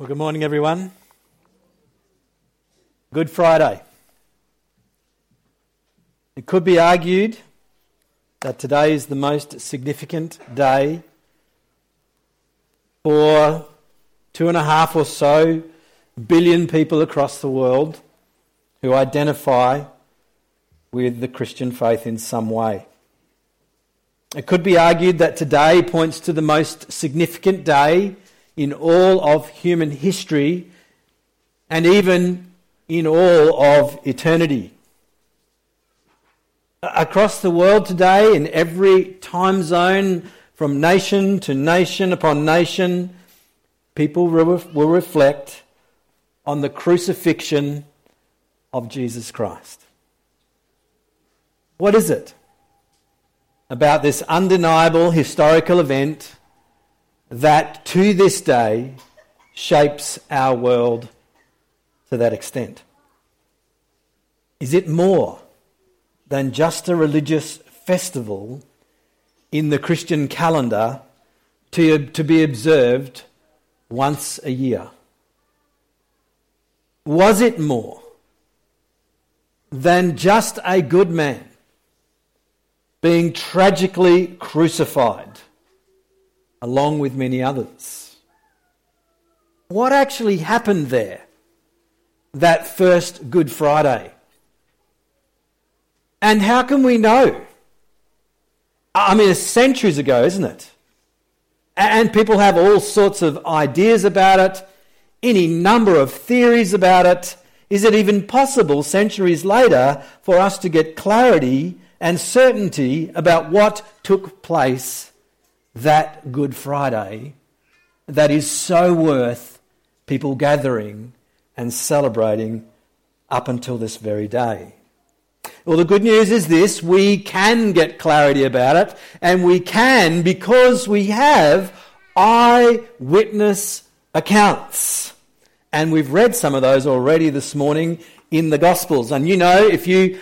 Well, good morning, everyone. Good Friday. It could be argued that today is the most significant day for 2.5 or so billion people across the world who identify with the Christian faith in some way. It could be argued that today points to the most significant day in all of human history and even in all of eternity. Across the world today, in every time zone, from nation to nation upon nation, people will reflect on the crucifixion of Jesus Christ. What is it about this undeniable historical event that to this day shapes our world to that extent? Is it more than just a religious festival in the Christian calendar to be observed once a year? Was it more than just a good man being tragically crucified along with many others? What actually happened there that first Good Friday? And how can we know? I mean, it's centuries ago, isn't it? And people have all sorts of ideas about it, any number of theories about it. Is it even possible centuries later for us to get clarity and certainty about what took place that Good Friday that is so worth people gathering and celebrating up until this very day? Well, the good news is this: we can get clarity about it, and we can because we have eyewitness accounts. And we've read some of those already this morning in the Gospels. And you know, if you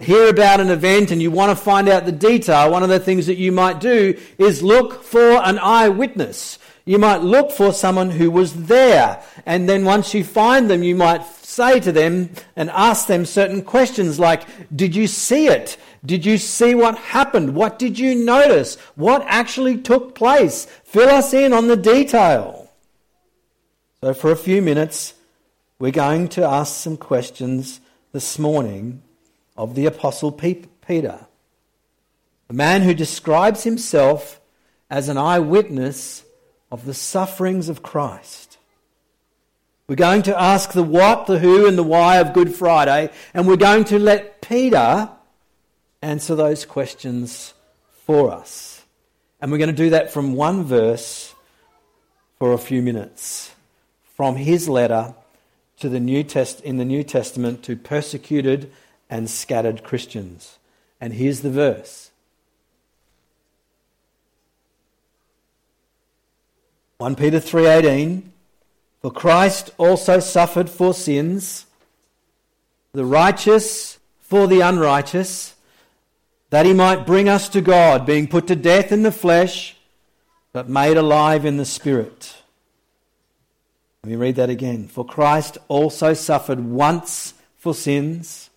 hear about an event and you want to find out the detail, one of the things that you might do is look for an eyewitness. You might look for someone who was there. And then once you find them, you might say to them and ask them certain questions like, did you see it? Did you see what happened? What did you notice? What actually took place? Fill us in on the detail. So for a few minutes, we're going to ask some questions this morning of the Apostle Peter, a man who describes himself as an eyewitness of the sufferings of Christ. We're going to ask the what, the who, and the why of Good Friday, and we're going to let Peter answer those questions for us. And we're going to do that from one verse for a few minutes, from his letter in the New Testament to persecuted and scattered Christians. And here's the verse. 1 Peter 3:18, for Christ also suffered for sins, the righteous for the unrighteous, that he might bring us to God, being put to death in the flesh, but made alive in the Spirit. Let me read that again. For Christ also suffered once for sins,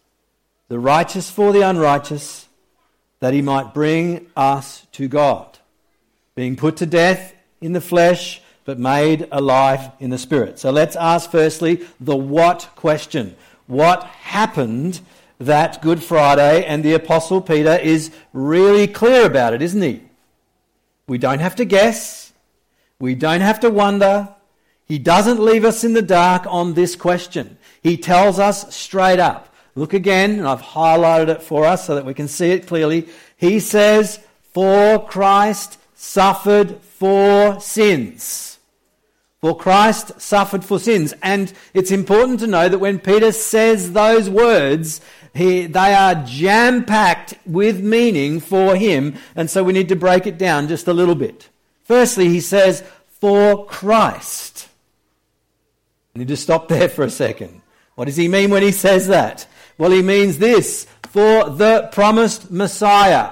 the righteous for the unrighteous, that he might bring us to God, being put to death in the flesh, but made alive in the Spirit. So let's ask firstly the what question. What happened that Good Friday? And the Apostle Peter is really clear about it, isn't he? We don't have to guess. We don't have to wonder. He doesn't leave us in the dark on this question. He tells us straight up. Look again, and I've highlighted it for us so that we can see it clearly. He says, for Christ suffered for sins. For Christ suffered for sins. And it's important to know that when Peter says those words, they are jam-packed with meaning for him, and so we need to break it down just a little bit. Firstly, he says, for Christ. I need to stop there for a second. What does he mean when he says that? Well, he means this: for the promised Messiah,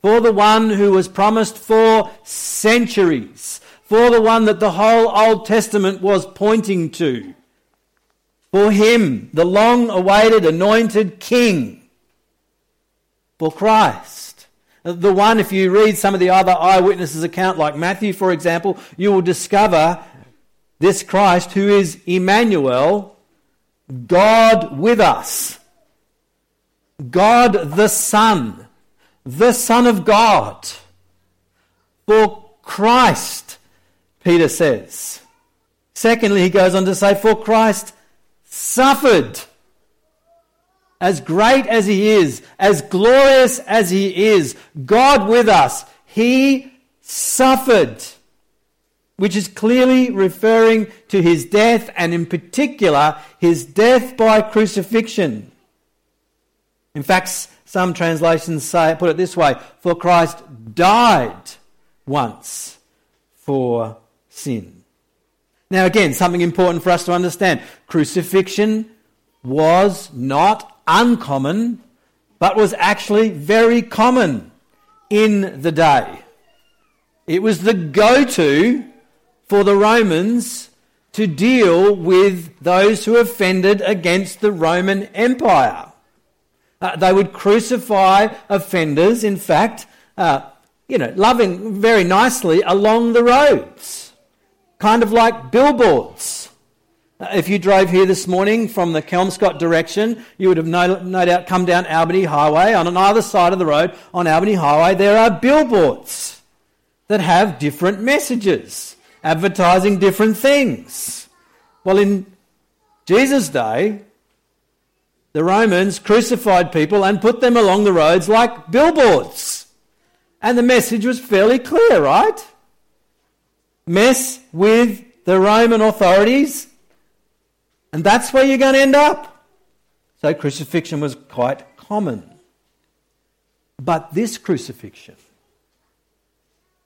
for the one who was promised for centuries, for the one that the whole Old Testament was pointing to, for him, the long-awaited anointed king, for Christ. The one, if you read some of the other eyewitnesses' account, like Matthew, for example, you will discover this Christ who is Emmanuel, God with us, God the Son of God. For Christ, Peter says. Secondly, he goes on to say, for Christ suffered. As great as he is, as glorious as he is, God with us, he suffered, which is clearly referring to his death, and in particular, his death by crucifixion. In fact, some translations say, put it this way, for Christ died once for sin. Now again, something important for us to understand. Crucifixion was not uncommon, but was actually very common in the day. It was the go-to for the Romans to deal with those who offended against the Roman Empire. They would crucify offenders, in fact, loving very nicely along the roads, kind of like billboards. If you drove here this morning from the Kelmscott direction, you would have no doubt come down Albany Highway. On either side of the road on Albany Highway, there are billboards that have different messages, advertising different things. Well, in Jesus' day, the Romans crucified people and put them along the roads like billboards. And the message was fairly clear, right? Mess with the Roman authorities, and that's where you're going to end up. So crucifixion was quite common. But this crucifixion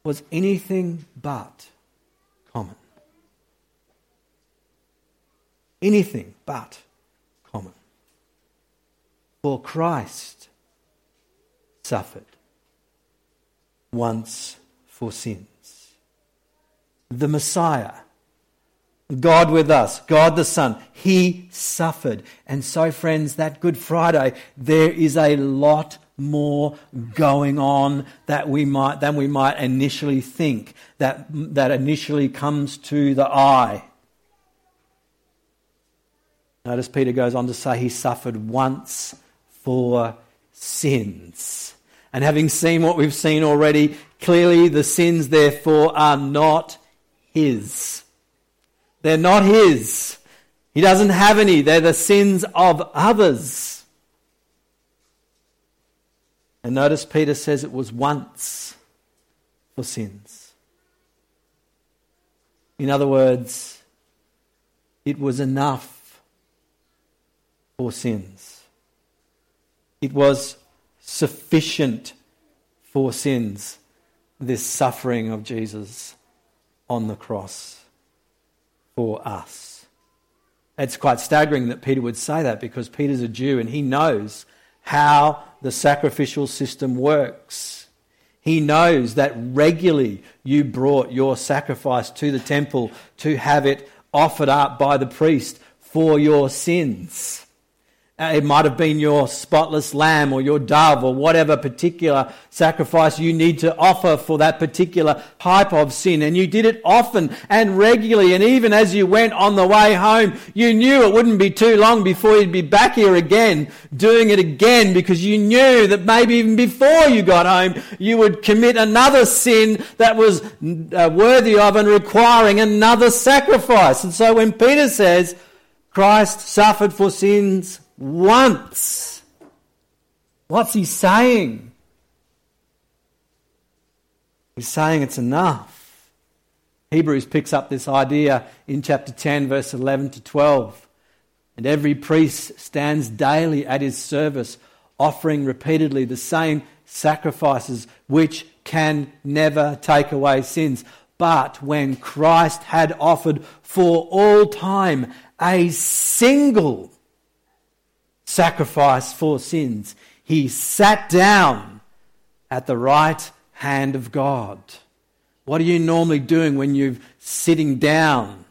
was anything but common. Anything but common. For Christ suffered once for sins. The Messiah, God with us, God the Son, he suffered. And so, friends, that Good Friday, there is a lot more going on than we might initially think, that initially comes to the eye. Notice Peter goes on to say he suffered once for sins. And having seen what we've seen already, clearly the sins, therefore, are not his. They're not his. He doesn't have any. They're the sins of others. And notice Peter says it was once for sins. In other words, it was enough for sins. It was sufficient for sins, this suffering of Jesus on the cross. For us. It's quite staggering that Peter would say that, because Peter's a Jew and he knows how the sacrificial system works. He knows that regularly you brought your sacrifice to the temple to have it offered up by the priest for your sins. It might have been your spotless lamb or your dove or whatever particular sacrifice you need to offer for that particular type of sin. And you did it often and regularly. And even as you went on the way home, you knew it wouldn't be too long before you'd be back here again doing it again, because you knew that maybe even before you got home, you would commit another sin that was worthy of and requiring another sacrifice. And so when Peter says, Christ suffered for sins once, what's he saying? He's saying it's enough. Hebrews picks up this idea in chapter 10, verse 11 to 12. And every priest stands daily at his service, offering repeatedly the same sacrifices which can never take away sins. But when Christ had offered for all time a single sacrifice for sins, he sat down at the right hand of God, What are you normally doing when you're sitting down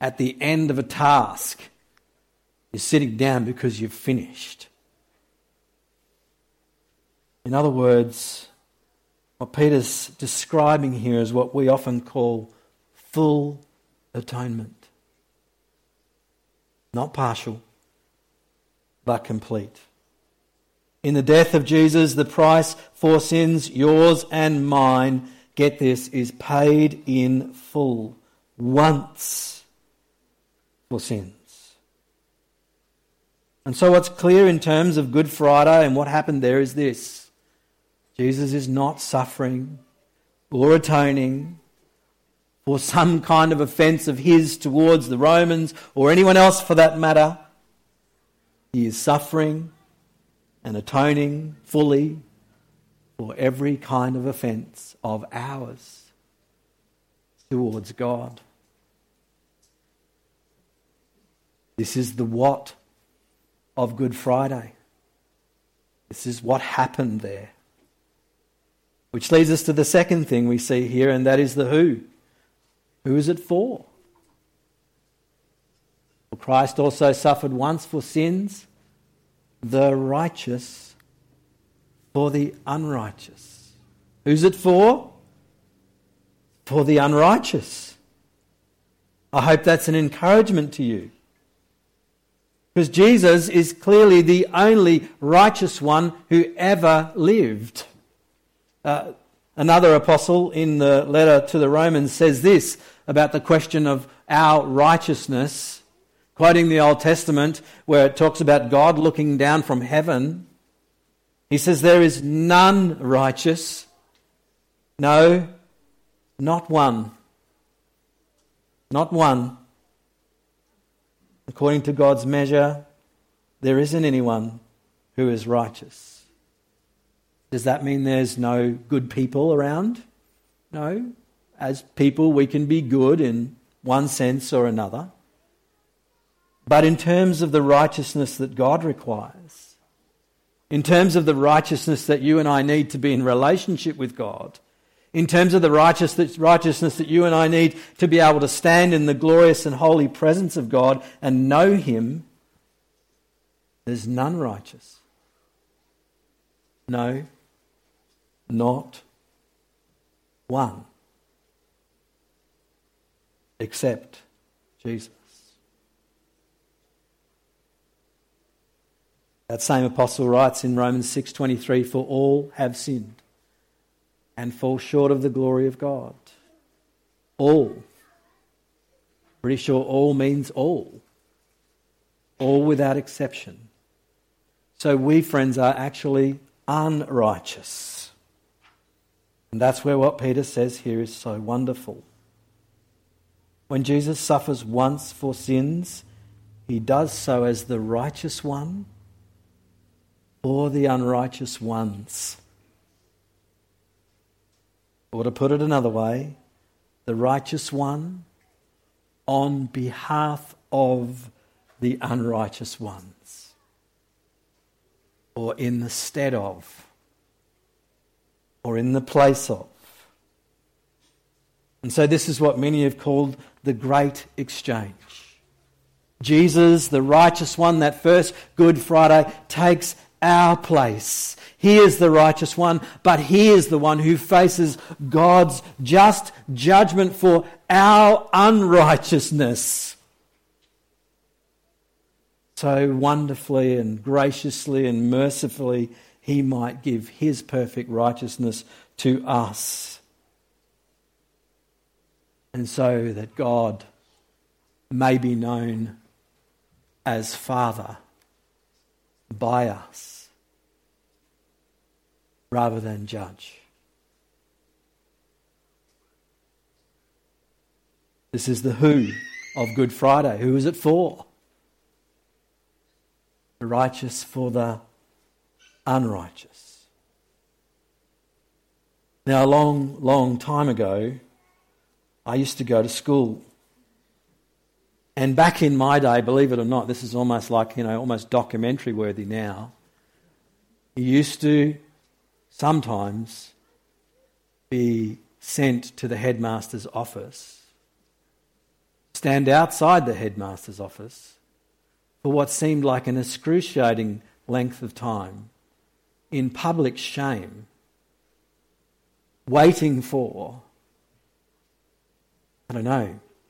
at the end of a task? You're sitting down because you've finished. In other words, what Peter's describing here is what we often call full atonement. Not partial, but complete. In the death of Jesus, the price for sins, yours and mine, get this, is paid in full, once for sins. And so what's clear in terms of Good Friday and what happened there is this: Jesus is not suffering or atoning for some kind of offence of his towards the Romans or anyone else for that matter. He is suffering and atoning fully for every kind of offence of ours towards God. This is the what of Good Friday. This is what happened there. Which leads us to the second thing we see here, and that is the who. Who is it for? Well, Christ also suffered once for sins, the righteous for the unrighteous. Who's it for? For the unrighteous. I hope that's an encouragement to you. Because Jesus is clearly the only righteous one who ever lived. Another apostle in the letter to the Romans says this about the question of our righteousness, quoting the Old Testament where it talks about God looking down from heaven. He says, "There is none righteous, no, not one." Not one. According to God's measure, there isn't anyone who is righteous. Does that mean there's no good people around? No. As people, we can be good in one sense or another. But in terms of the righteousness that God requires, in terms of the righteousness that you and I need to be in relationship with God, in terms of the righteousness that you and I need to be able to stand in the glorious and holy presence of God and know Him, there's none righteous. No, not one. Except Jesus. That same apostle writes in Romans 6:23, "For all have sinned and fall short of the glory of God." All. Pretty sure all means all. All without exception. So we, friends, are actually unrighteous. And that's where what Peter says here is so wonderful. When Jesus suffers once for sins, he does so as the righteous one or the unrighteous ones. Or to put it another way, the righteous one on behalf of the unrighteous ones, or in the stead of, or in the place of. And so this is what many have called the great exchange. Jesus, the righteous one, that first Good Friday, takes our place. He is the righteous one, but he is the one who faces God's just judgment for our unrighteousness. So wonderfully and graciously and mercifully, he might give his perfect righteousness to us. And so that God may be known as Father by us rather than judge. This is the who of Good Friday. Who is it for? The righteous for the unrighteous. Now, a long, long time ago, I used to go to school. And back in my day, believe it or not, this is almost like, almost documentary worthy now. You used to sometimes be sent to the headmaster's office. Stand outside the headmaster's office for what seemed like an excruciating length of time in public shame, waiting for,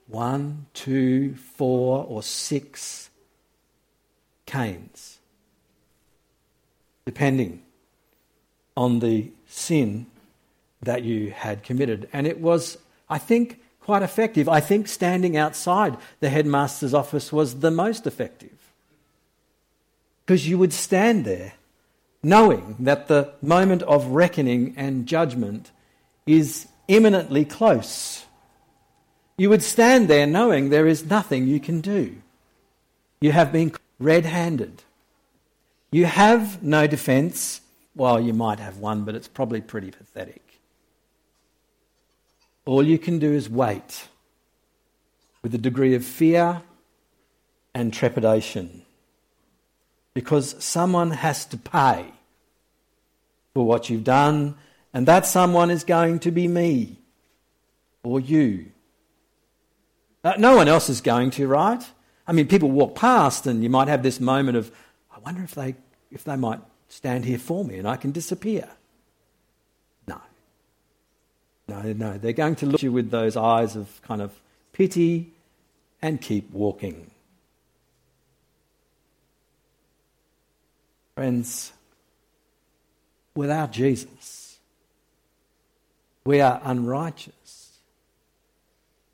1, 2, 4 or 6 canes, depending on the sin that you had committed. And it was, I think, quite effective. I think standing outside the headmaster's office was the most effective, because you would stand there knowing that the moment of reckoning and judgment is imminently close. You would stand there knowing there is nothing you can do. You have been red-handed. You have no defence. Well, you might have one, but it's probably pretty pathetic. All you can do is wait with a degree of fear and trepidation, because someone has to pay for what you've done, and that someone is going to be me or you. No one else is going to, right? I mean, people walk past and you might have this moment of, I wonder if they might stand here for me and I can disappear. No. They're going to look at you with those eyes of kind of pity and keep walking. Friends, without Jesus, we are unrighteous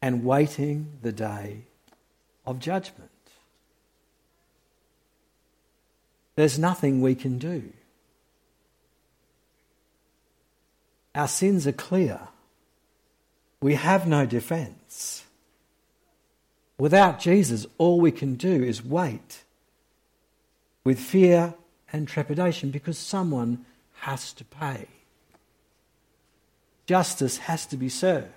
and waiting the day of judgment. There's nothing we can do. Our sins are clear. We have no defence. Without Jesus, all we can do is wait with fear and trepidation, because someone has to pay. Justice has to be served.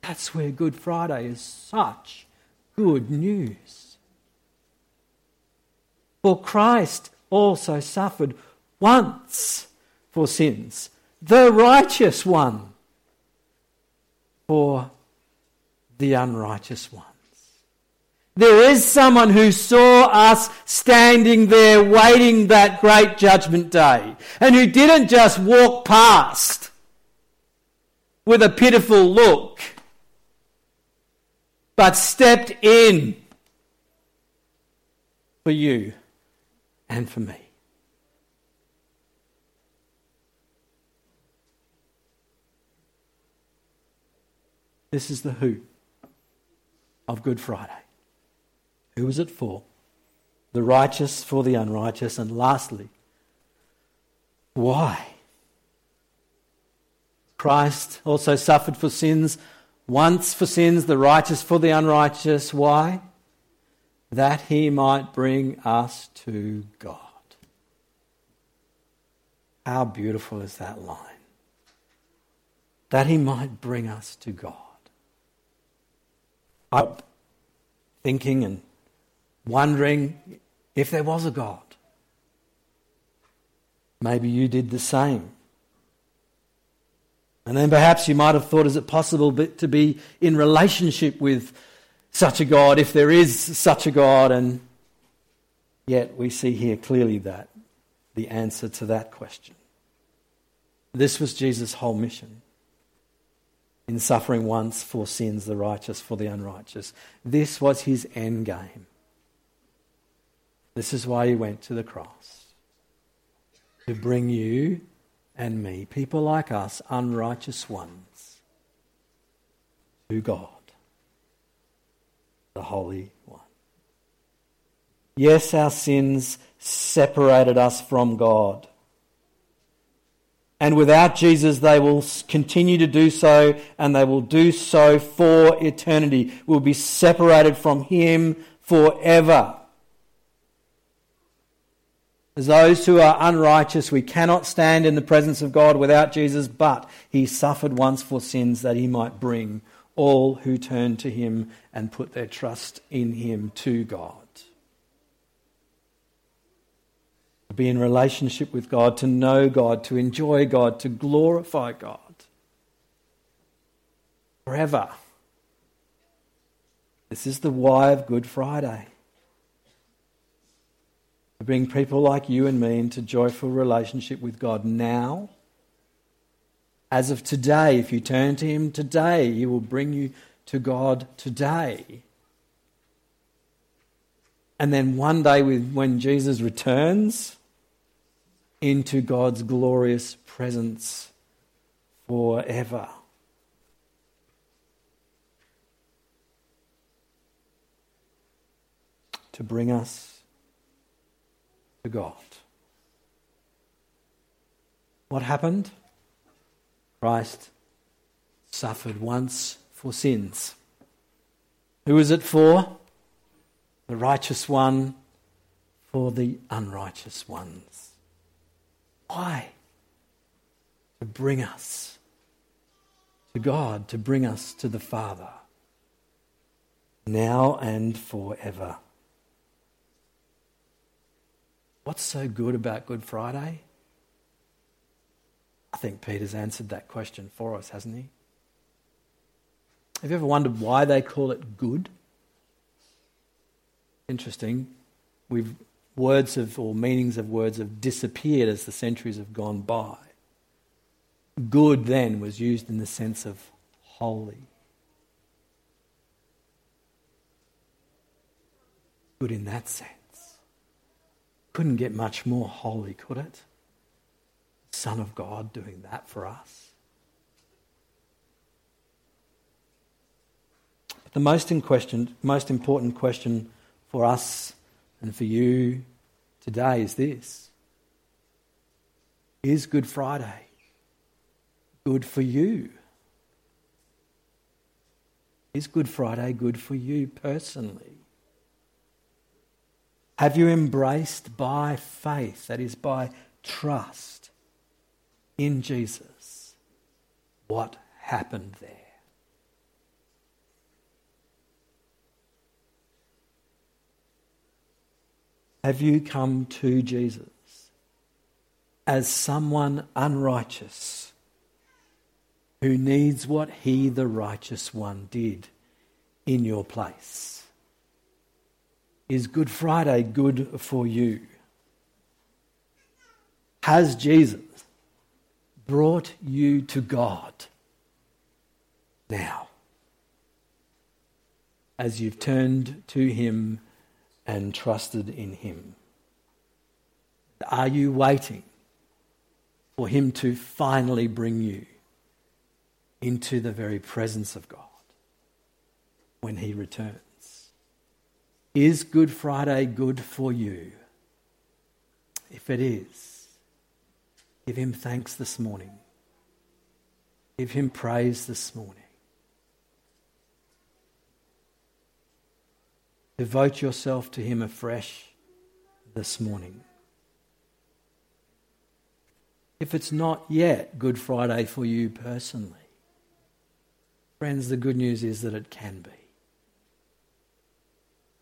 That's where Good Friday is such good news. For Christ also suffered once for sins, the righteous one for the unrighteous ones. There is someone who saw us standing there waiting that great judgment day, and who didn't just walk past with a pitiful look, but stepped in for you and for me. This is the who of Good Friday. Who was it for? The righteous for the unrighteous. And lastly, why? Christ also suffered for sins, once for sins, the righteous for the unrighteous. Why? That he might bring us to God. How beautiful is that line? That he might bring us to God. I'm thinking and wondering if there was a God. Maybe you did the same. And then perhaps you might have thought, is it possible to be in relationship with such a God, if there is such a God? And yet we see here clearly that the answer to that question. This was Jesus' whole mission in suffering once for sins, the righteous for the unrighteous. This was his end game. This is why he went to the cross, to bring you and me, people like us, unrighteous ones, to God, the Holy One. Yes, our sins separated us from God, and without Jesus they will continue to do so, and they will do so for eternity. We'll be separated from him forever. As those who are unrighteous, we cannot stand in the presence of God without Jesus, but he suffered once for sins that he might bring all who turn to him and put their trust in him to God. to be in relationship with God, to know God, to enjoy God, to glorify God forever. This is the why of Good Friday. To bring people like you and me into joyful relationship with God now. As of today, if you turn to Him today, He will bring you to God today. And then one day when Jesus returns, into God's glorious presence forever. To bring us to God. What happened? Christ suffered once for sins. Who is it for? The righteous one for the unrighteous ones. Why? To bring us to God, to bring us to the Father, now and forever. What's so good about Good Friday? I think Peter's answered that question for us, hasn't he? Have you ever wondered why they call it good? Interesting. Meanings of words have disappeared as the centuries have gone by. Good then was used in the sense of holy. Good in that sense. Couldn't get much more holy, could it? The Son of God doing that for us. But the most important question for us and for you today is this. Is Good Friday good for you? Is Good Friday good for you personally? Have you embraced by faith, that is by trust in Jesus, what happened there? Have you come to Jesus as someone unrighteous who needs what He, the righteous one, did in your place? Is Good Friday good for you? Has Jesus brought you to God now as you've turned to Him and trusted in Him? Are you waiting for Him to finally bring you into the very presence of God when He returns? Is Good Friday good for you? If it is, give Him thanks this morning. Give Him praise this morning. Devote yourself to Him afresh this morning. If it's not yet Good Friday for you personally, friends, the good news is that it can be.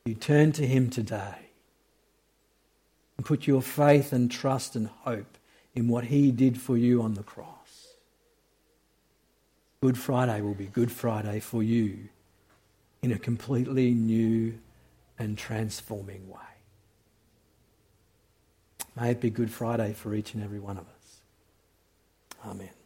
You turn to Him today and put your faith and trust and hope in what He did for you on the cross. Good Friday will be Good Friday for you in a completely new and transforming way. May it be Good Friday for each and every one of us. Amen.